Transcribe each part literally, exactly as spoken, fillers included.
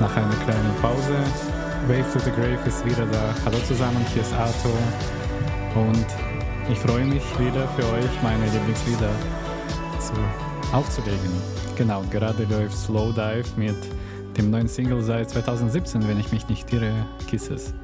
nach einer kleinen Pause. Wave to the Grave ist wieder da. Hallo zusammen, hier ist Arthur und ich freue mich wieder für euch, meine Lieblingslieder zu, aufzulegen. Genau, gerade läuft Slow Dive mit dem neuen Single seit zwanzig siebzehn, wenn ich mich nicht irre, Kisses.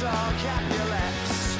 All cap your lips.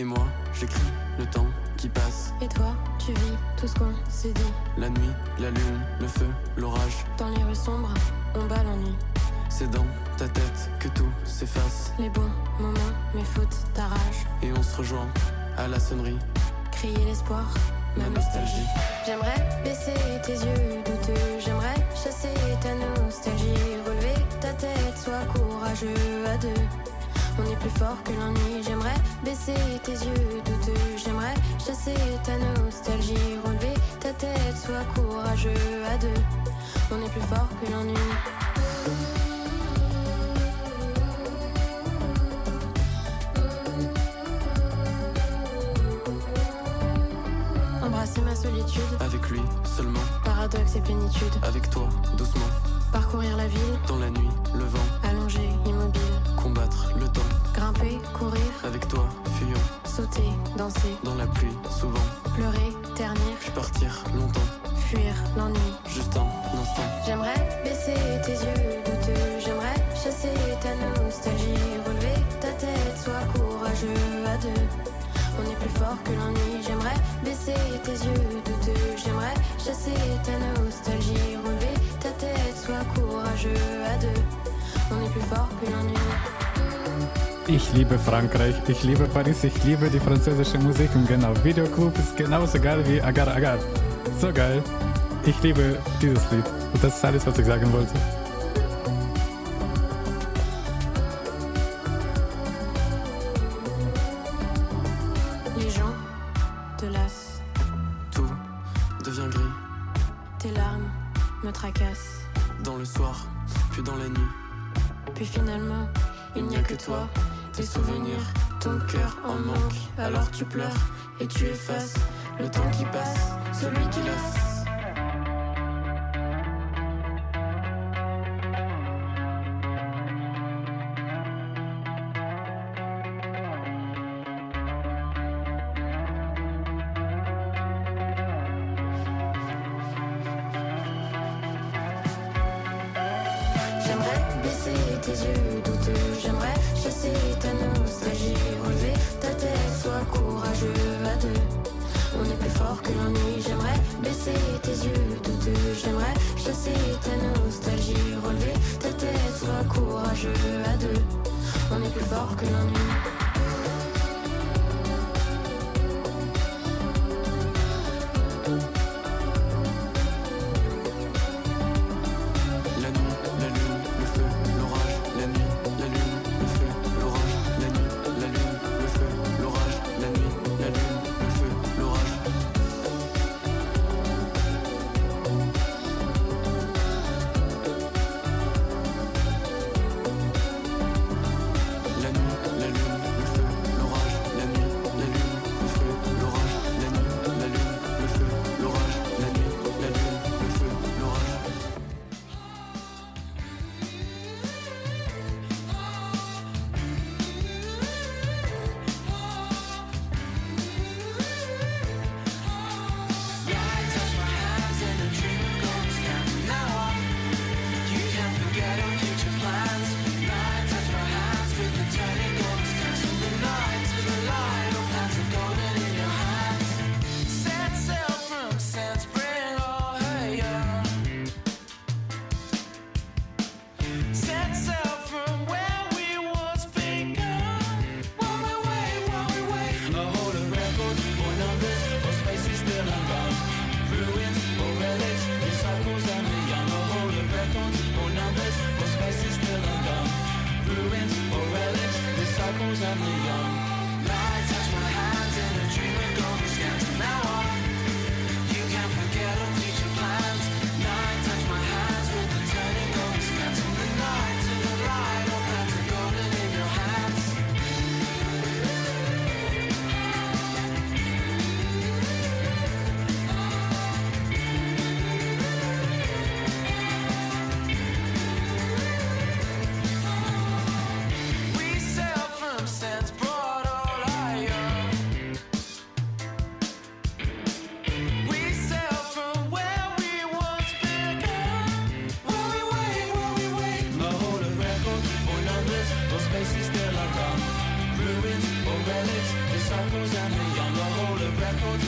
Et moi, j'écris le temps qui passe. Et toi, tu vis tout ce qu'on s'est dit. La nuit, la lune, le feu, l'orage. Dans les rues sombres, on bat l'ennui. C'est dans ta tête que tout s'efface. Les bons moments, mes fautes, ta rage. Et on se rejoint à la sonnerie. Crier l'espoir, ma, ma nostalgie. nostalgie. J'aimerais baisser tes yeux douteux. J'aimerais chasser ta nostalgie. Relever ta tête, sois courageux à deux. On est plus fort que l'ennui. J'aimerais baisser tes yeux douteux. J'aimerais chasser ta nostalgie. Relever ta tête, sois courageux à deux. On est plus fort que l'ennui. Embrasser ma solitude. Avec lui seulement. Paradoxe et plénitude. Avec toi doucement. Parcourir la ville. Dans la nuit, le vent. Allongé, immobile. Combattre le temps. Grimper, courir. Avec toi, fuyant. Sauter, danser. Dans la pluie, souvent. Pleurer, ternir. Puis partir longtemps. Fuir l'ennui. Juste un instant. J'aimerais baisser tes yeux douteux. J'aimerais chasser ta nostalgie. Relever ta tête, sois courageux à deux. On est plus fort que l'ennui. J'aimerais baisser tes yeux douteux. J'aimerais chasser ta nostalgie. Relever ta tête, sois courageux à deux. On est plus fort que l'ennui. Ich liebe Frankreich, ich liebe Paris, ich liebe die französische Musik. Und genau, Videoclub ist genauso geil wie Agar-Agar. So geil. Ich liebe dieses Lied. Und das ist alles, was ich sagen wollte. Tu pleures et tu effaces le temps qui passe, celui qui laisse. J'aimerais baisser tes yeux douteux, j'aimerais chasser ta nostalgie, relever ta tête, sois courageux à deux. On est plus fort que l'ennui. J'aimerais baisser tes yeux douteux, j'aimerais chasser ta nostalgie, relever ta tête, sois courageux à deux. On est plus fort que l'ennui. Le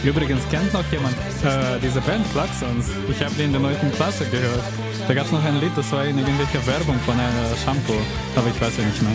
Übrigens kennt noch jemand äh, diese Band Waxons. Ich habe die in der neunten Klasse gehört. Da gab es noch ein Lied, das war in irgendwelcher Werbung von einem Shampoo. Aber ich weiß ja nicht mehr.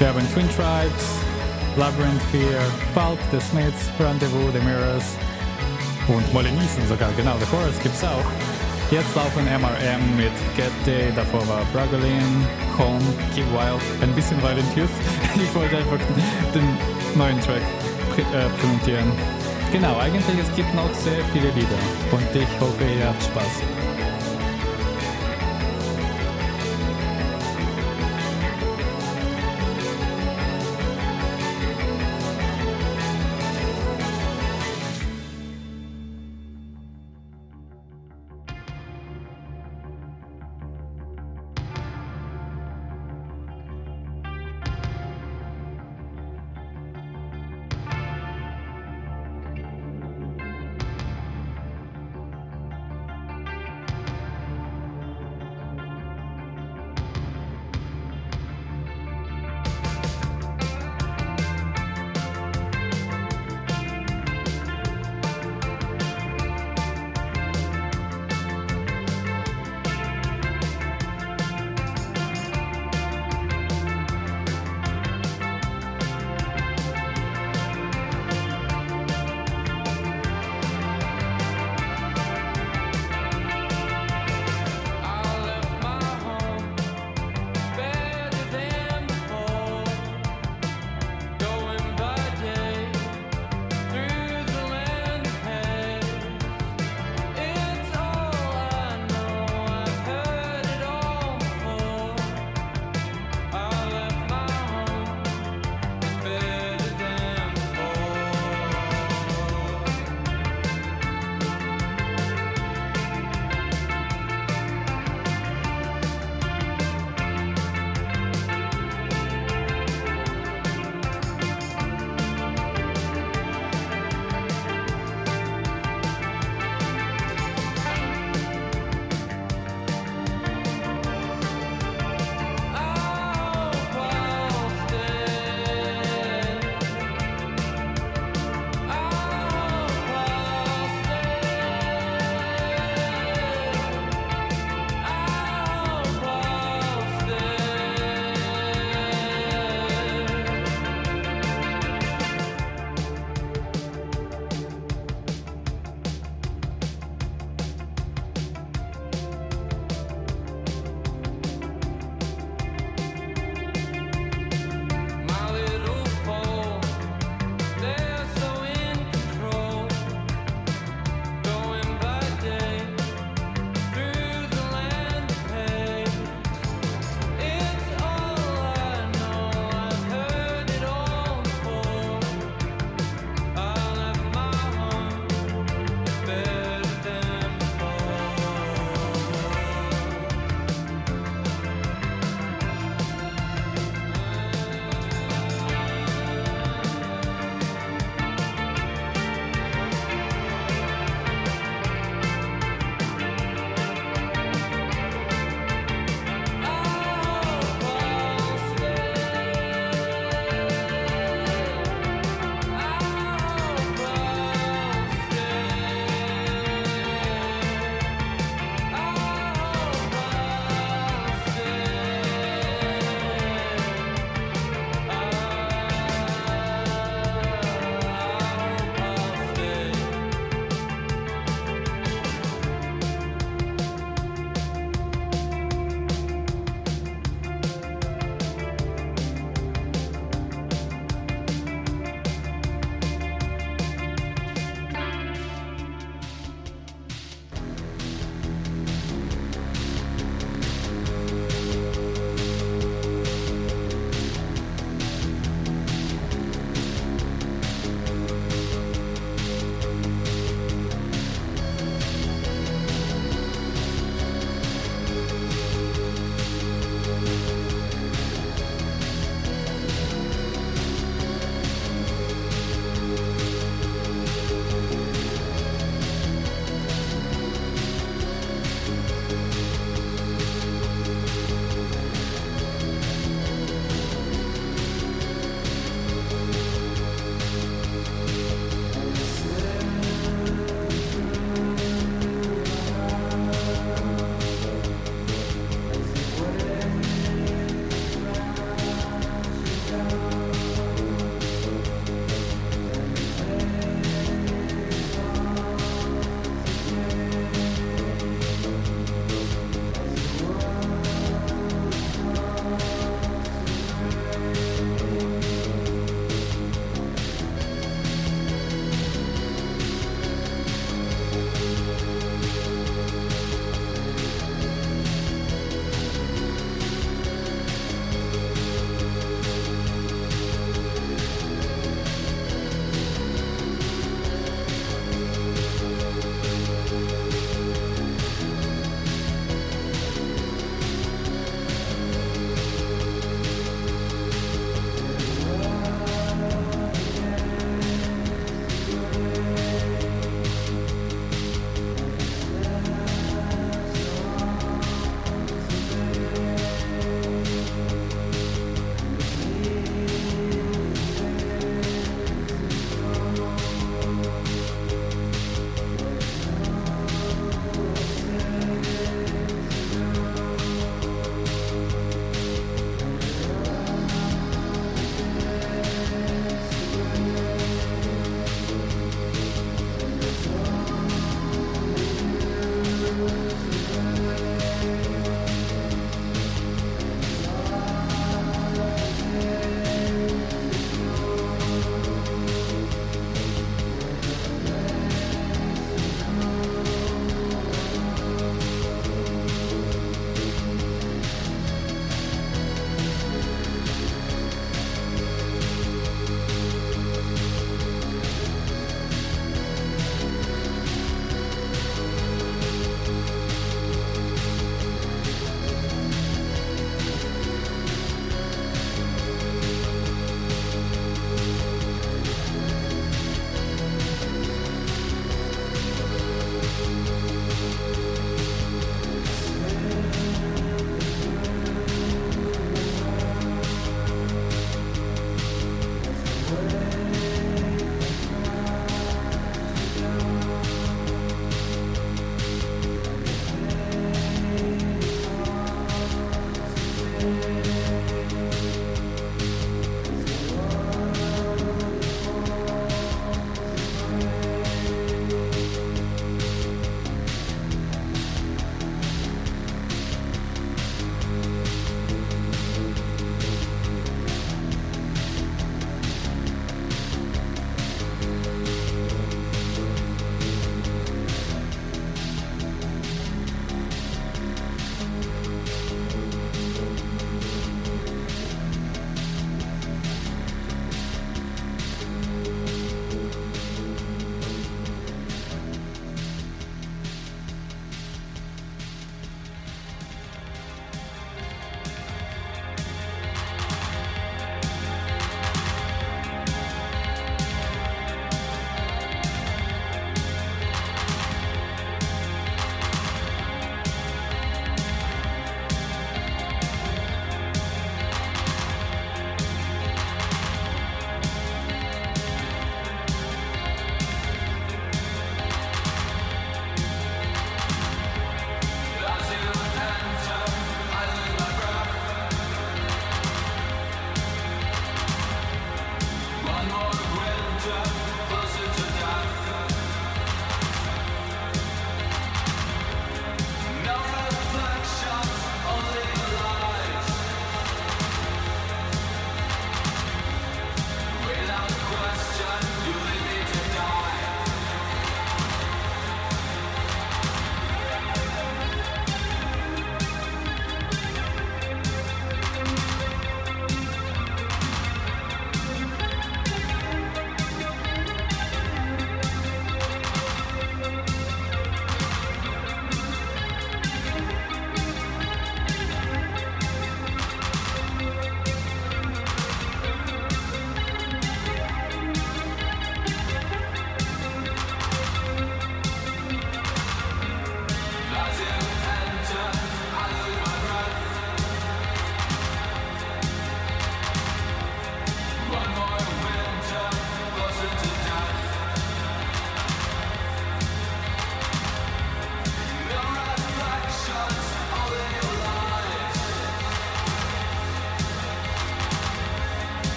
Wir haben Twin Tribes, Labyrinth Fear, Pulp, The Smiths, Rendezvous, The Mirrors und Molinesen sogar, genau, The Chorus gibt's auch. Jetzt laufen M R M mit Get Day, davor war Bragolin, Home, Key Wild, ein bisschen Violent Youth. Ich wollte einfach den neuen Track prä- äh, präsentieren. Genau, eigentlich es gibt noch sehr viele Lieder und ich hoffe, ihr habt Spaß.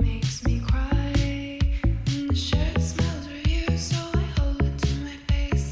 Makes me cry, and the shirt smells of you, so I hold it to my face.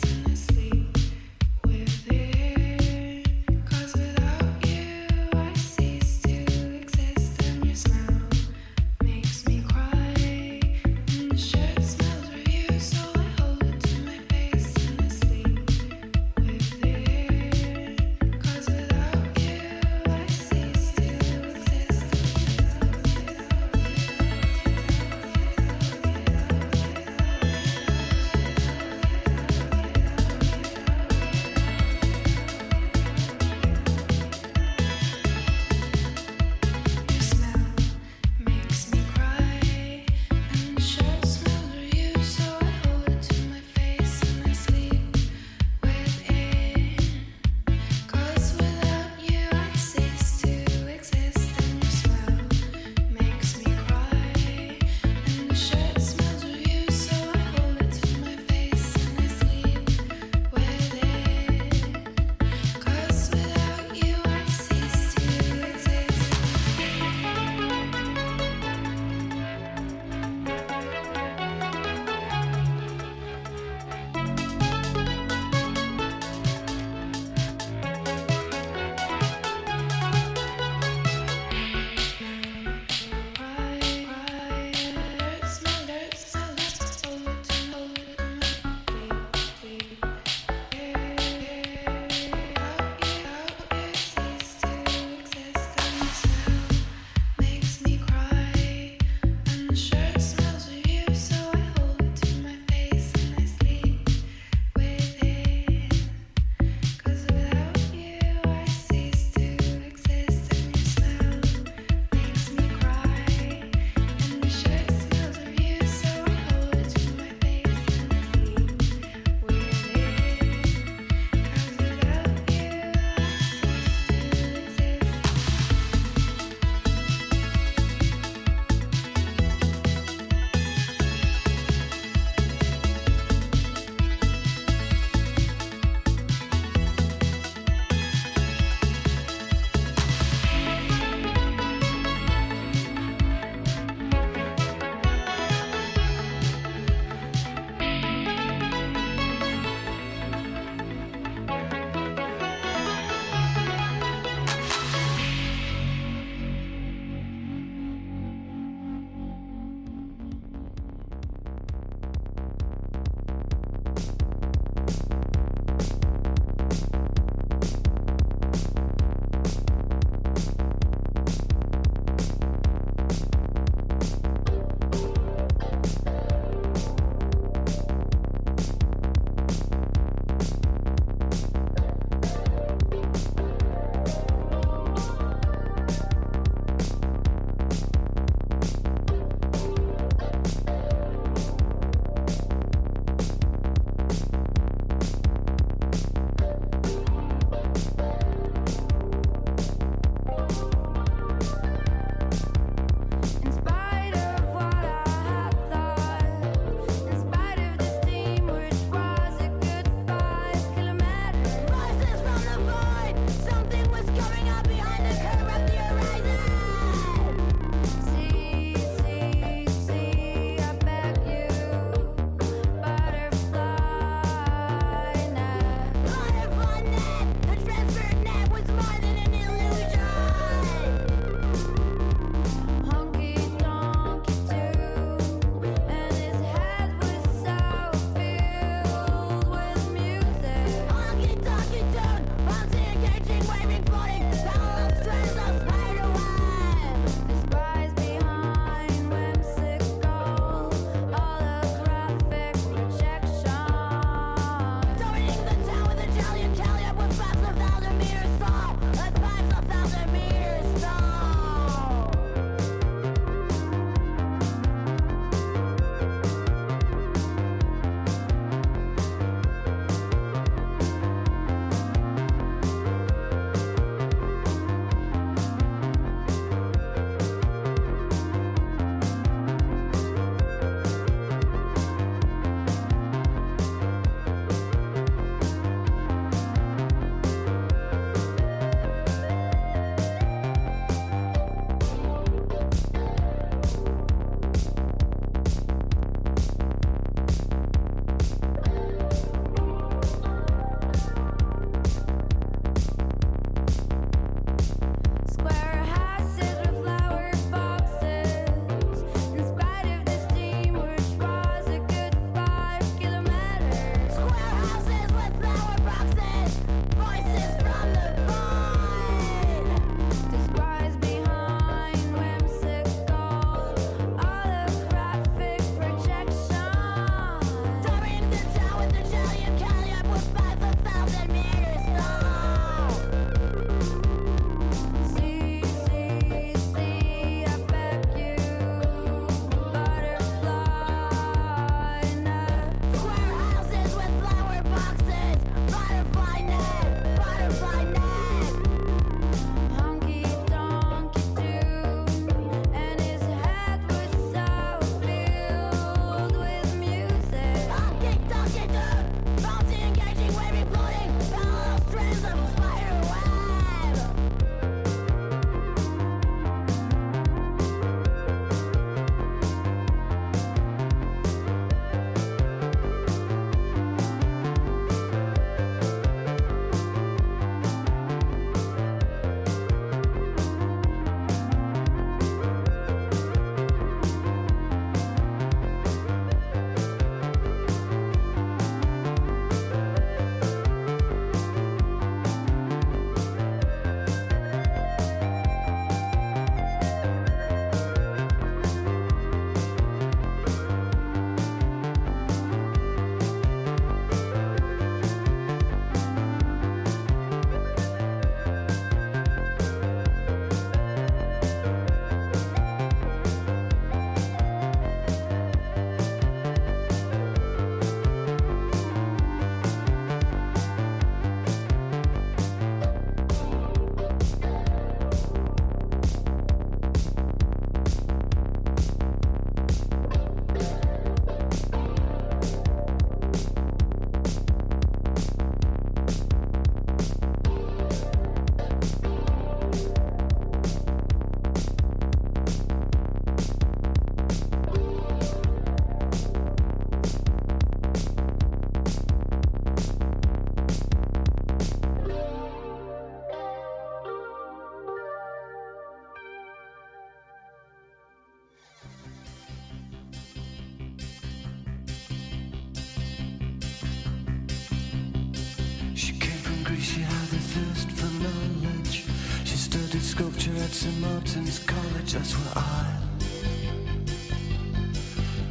she has a thirst for knowledge. She studied sculpture at Saint Martin's College. That's where I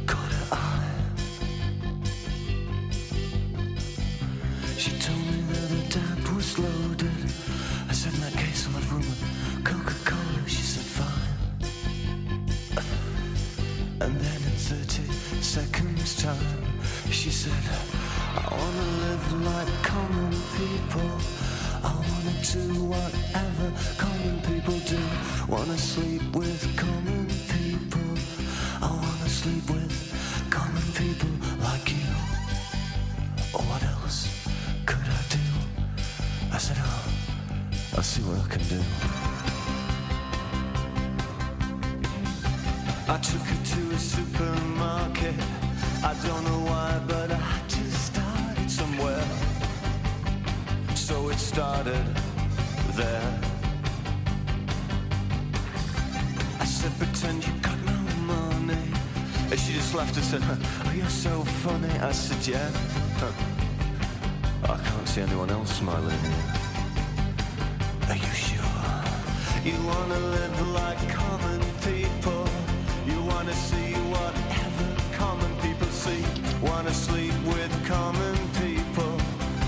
caught her eye. She told me that her dad was loaded. I said, in that case, I'll have room with Coca-Cola. She said, fine. And then in thirty seconds time, she said, I wanna live like common people. I wanna do whatever common people do. Wanna sleep with common people. I wanna sleep with common people like you. Or what else could I do? I said, oh, I'll see what I can do. I took her to a supermarket. I don't know why, but I had to start it somewhere. So it started there. I said, pretend you got no money. And she just laughed and said, oh, you're so funny. I said, yeah. I can't see anyone else smiling here. Are you sure? You wanna live like common people. You wanna see whatever common people. Wanna sleep with common people.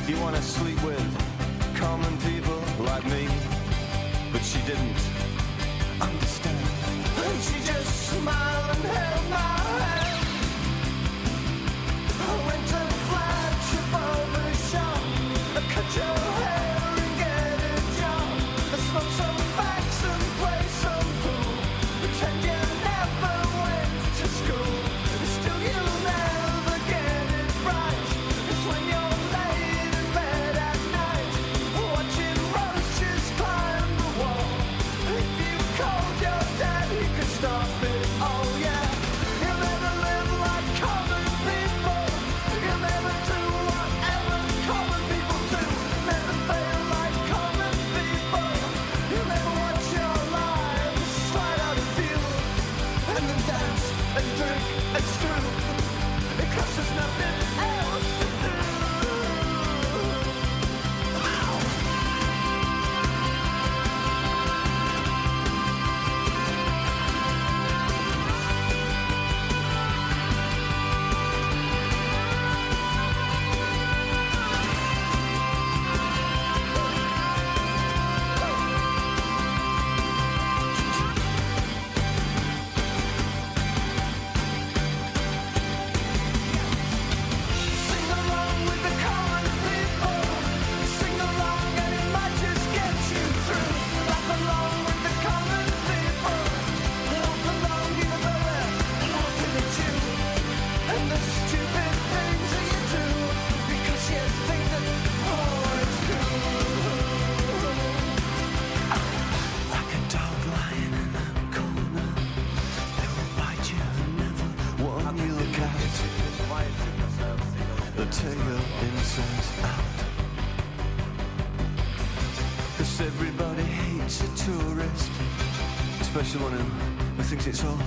You wanna sleep with common people like me. But she didn't understand. And she just smiled and held my hand. I went and flashed up over the shop. I cut your hair and get a job. I smoked some facts and played some pool. Pretend you never went to school. And still you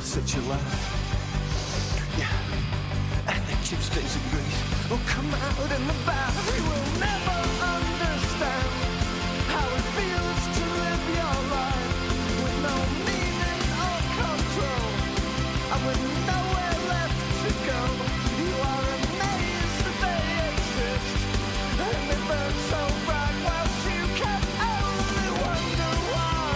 such a laugh, yeah, and the chipsticks in Greece will come out in the bath. We will never understand how it feels to live your life with no meaning or control, and with nowhere left to go. You are amazed that they exist, and they burn so bright whilst you can only wonder why.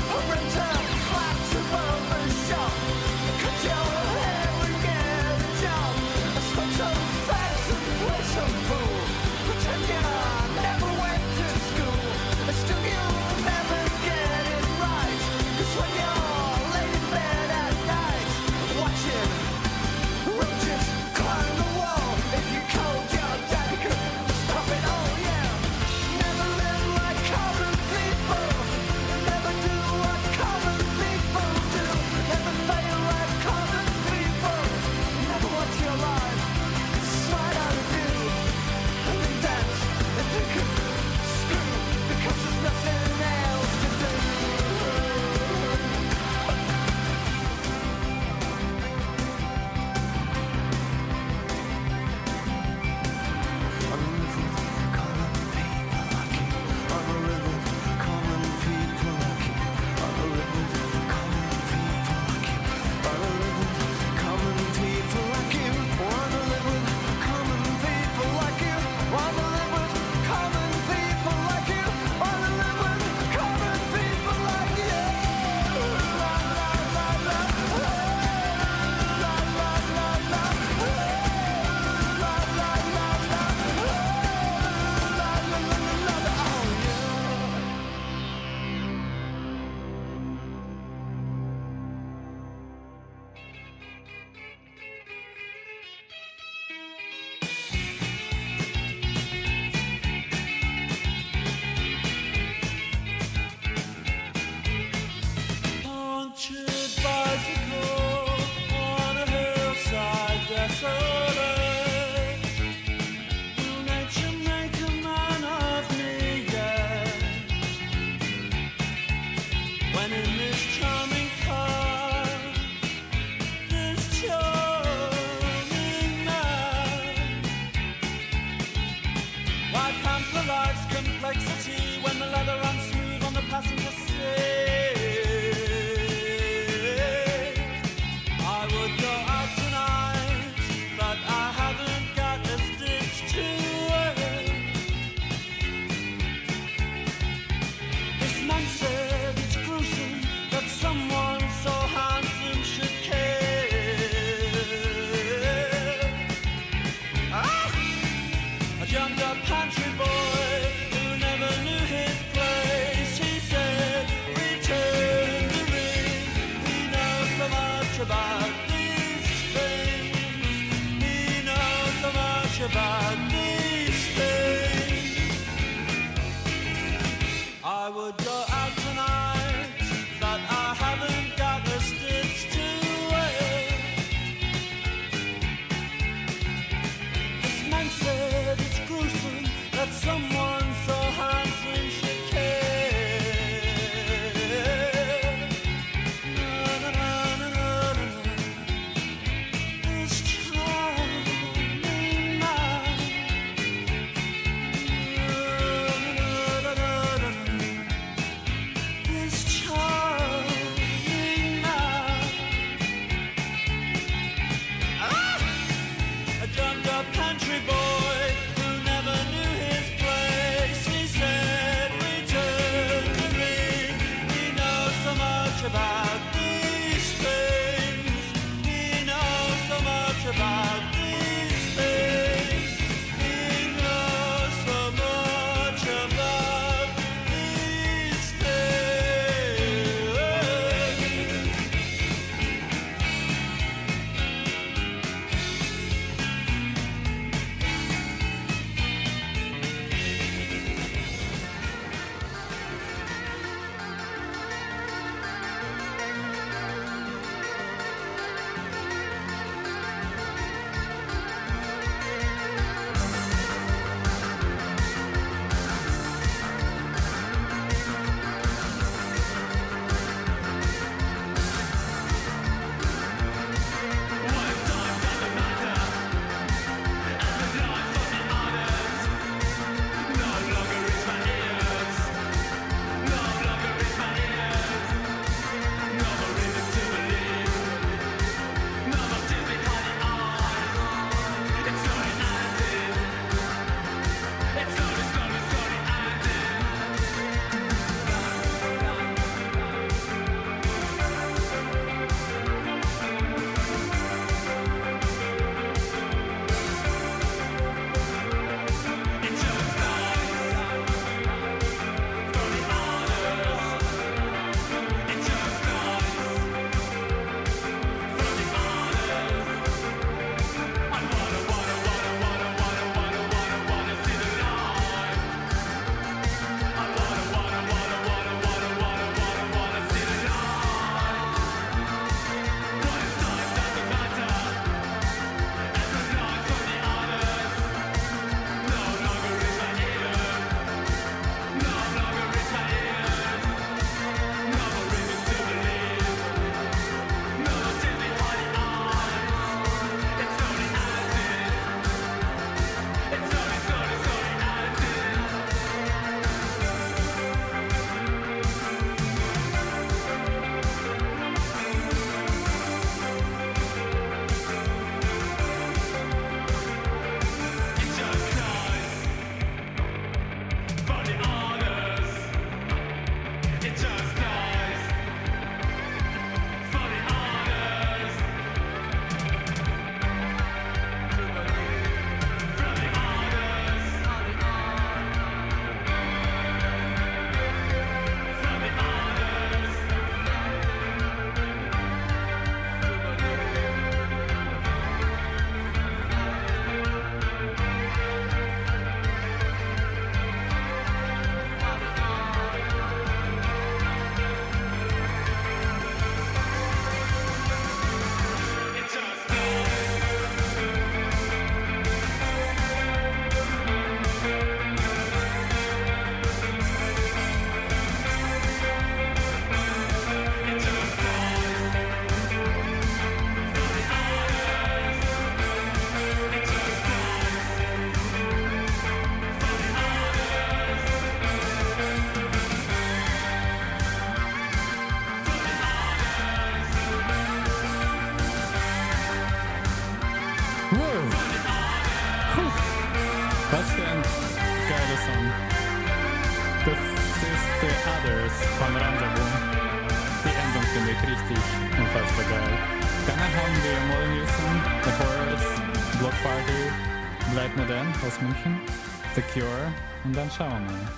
A rental flat above. Cut your hair and get a job. I spoke so fast and play some fool. Pretend you never went to school. Years von Rendezvous, die Endung finde ich richtig unfassbar geil. Danach haben wir Molinesen, The Horrors, Block Party, Bleibt Modern aus München, The Cure und dann schauen wir mal.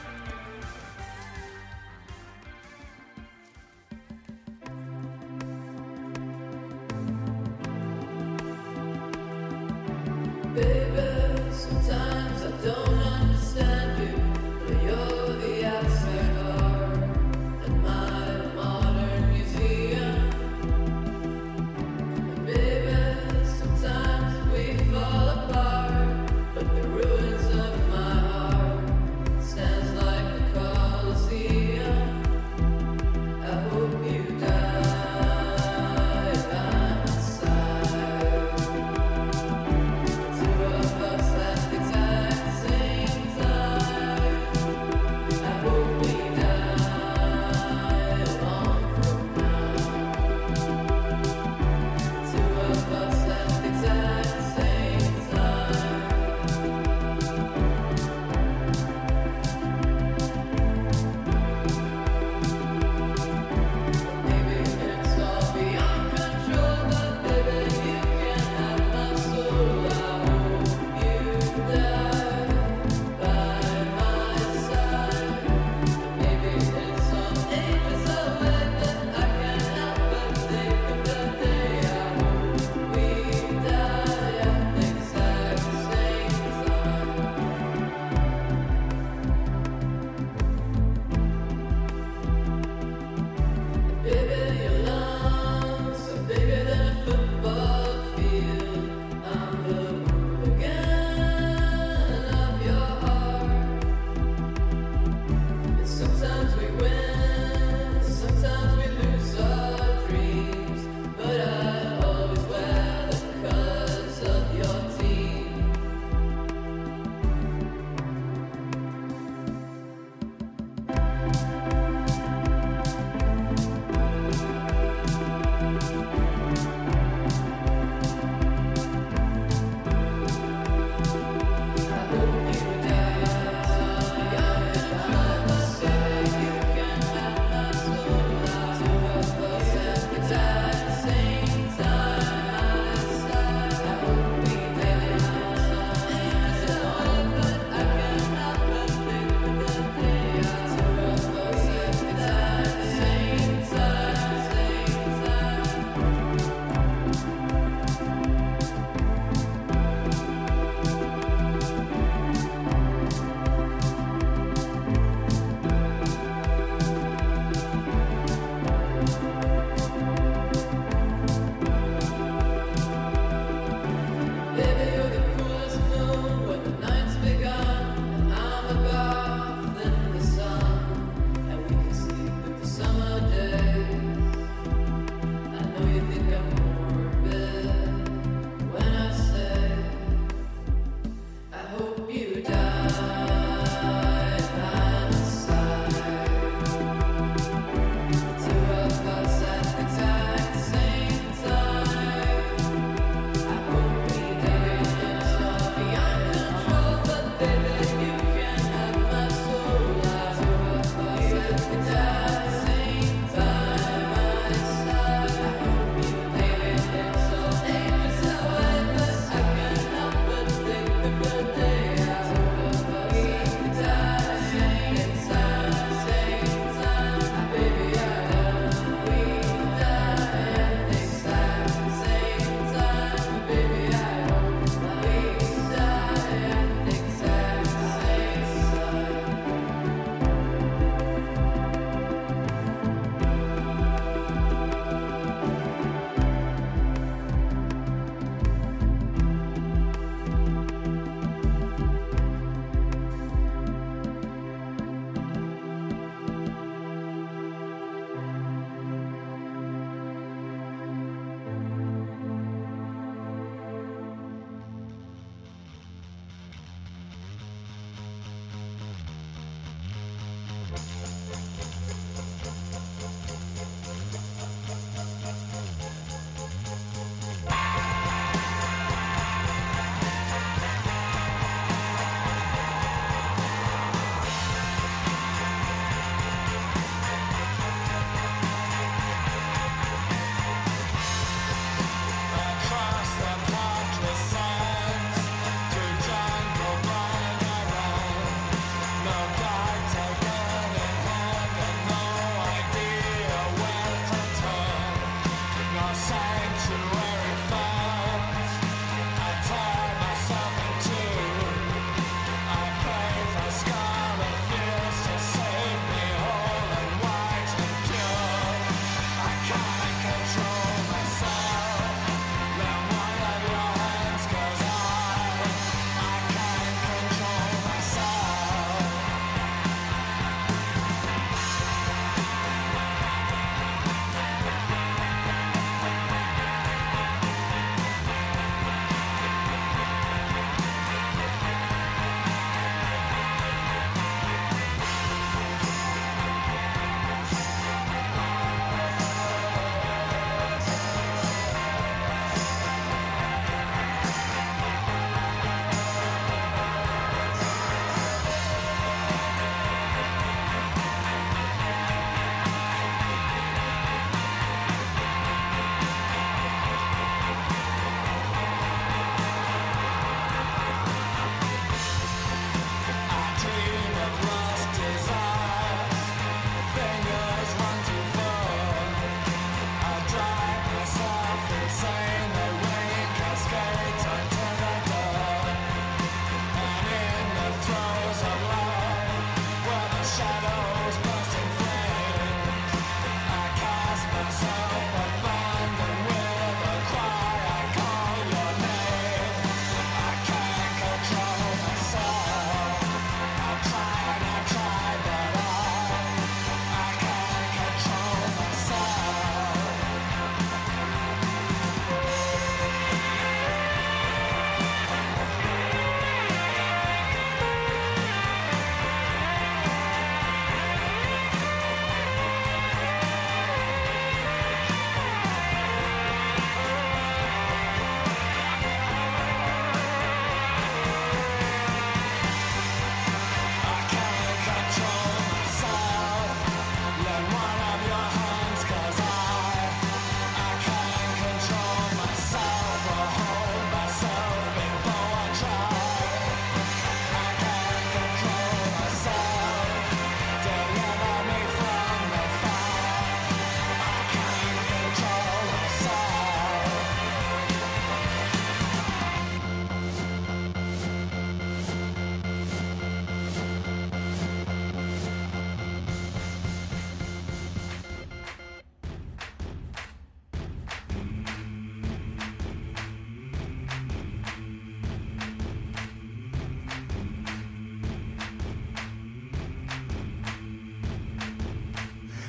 Stands like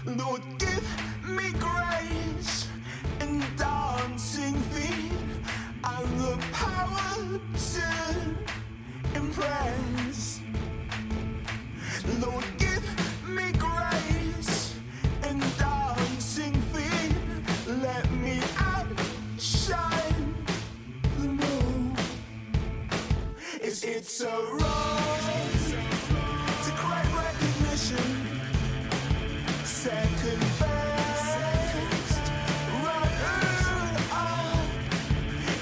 Lord, give me grace in dancing thee and the power to impress. Lord, give me grace in dancing thee. Let me outshine the moon. Is it so wrong? Second best, right on.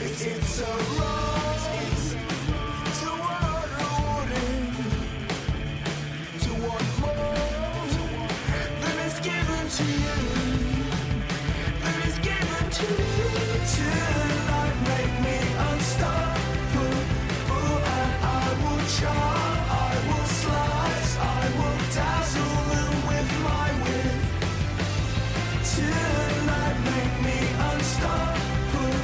Is it so wrong to want rewarding, to want more than is given to you, than is given to you? Tonight make me unstoppable, full, and I will charm, I will slice, I will dazzle them with my wings. Tonight make me unstoppable,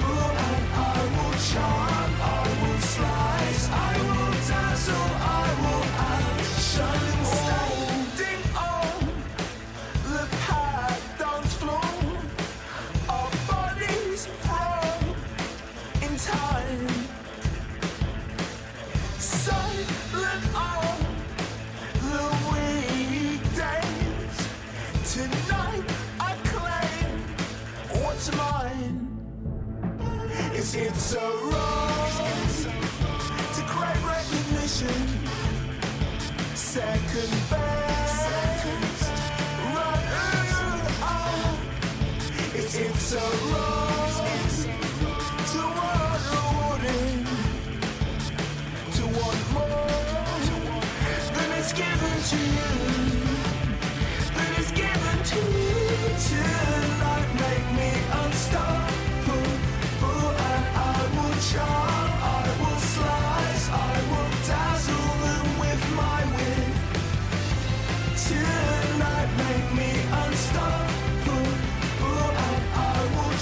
and I will charm, I will slice, I will dazzle, I will outshine. Standing on the path dance floor, our bodies fall in time. Silent on the weekdays, tonight to mine. Is it so wrong to crave recognition? Second best, right on. Is it so wrong to want rewarding, to want more than is given to you, than is given to you? Tonight make me unstoppable, and I will charm, I will slice, I will dazzle them with my wit. Tonight make me unstoppable, and I will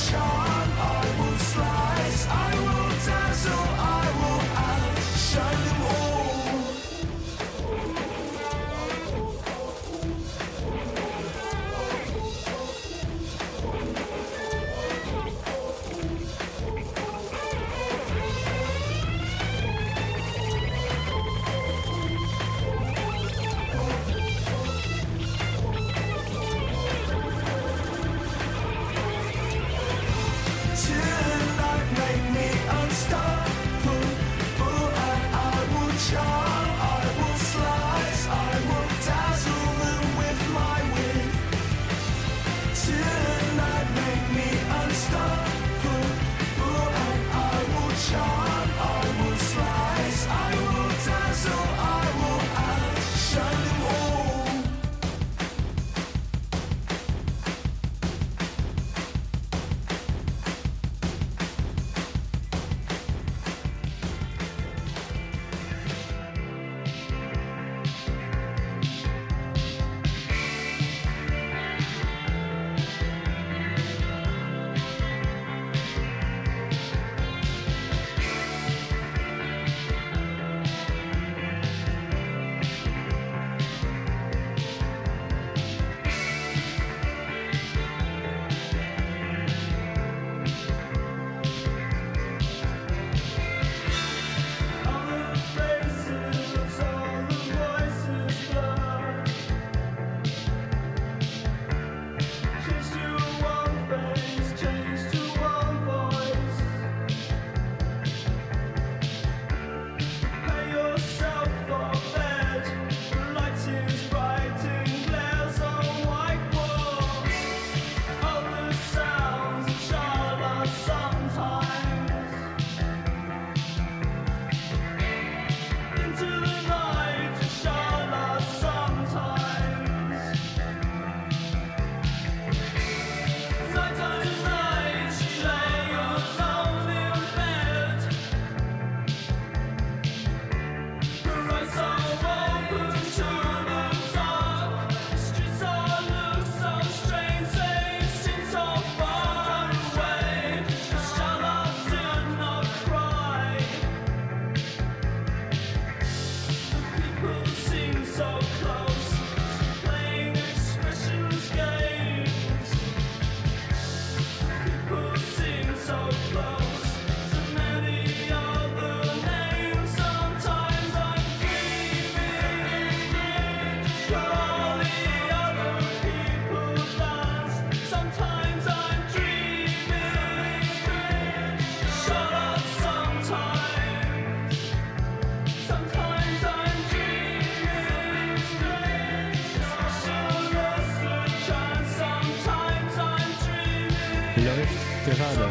Loved Gerade,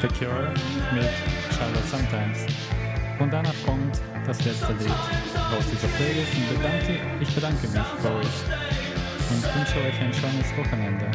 The Cure mit Charlotte Sometimes. Und danach kommt das letzte Lied aus dieser Playlist und bedanke, ich bedanke mich bei euch und wünsche euch ein schönes Wochenende.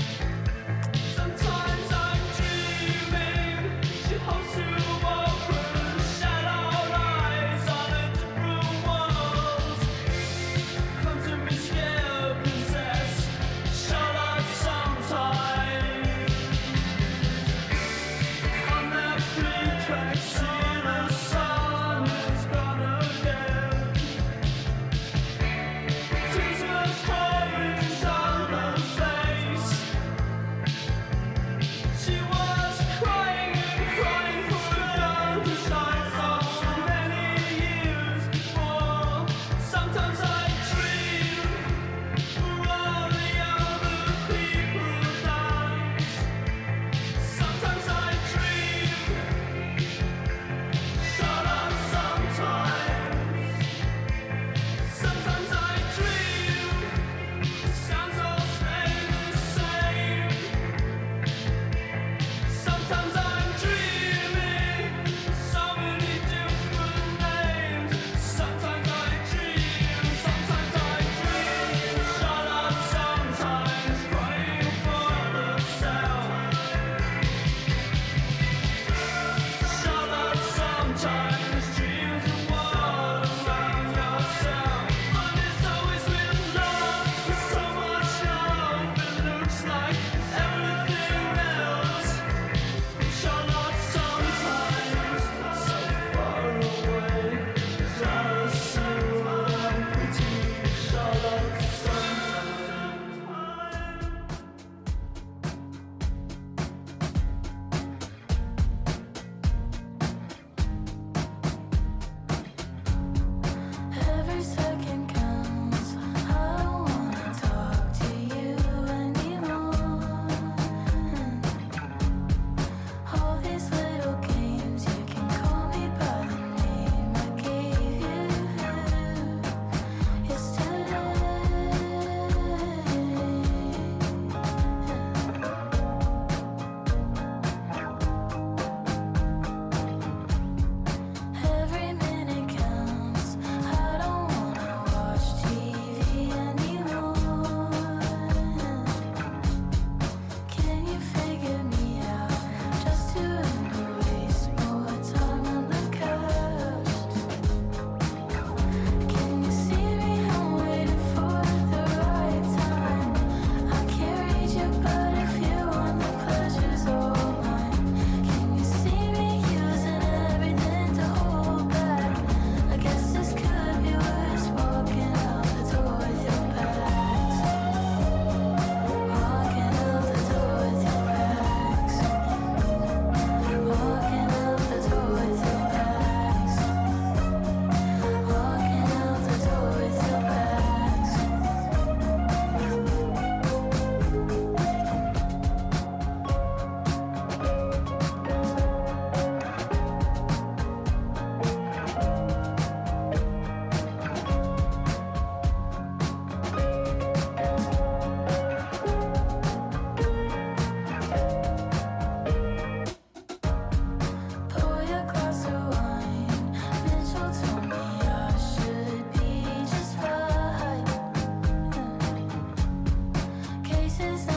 Kisses.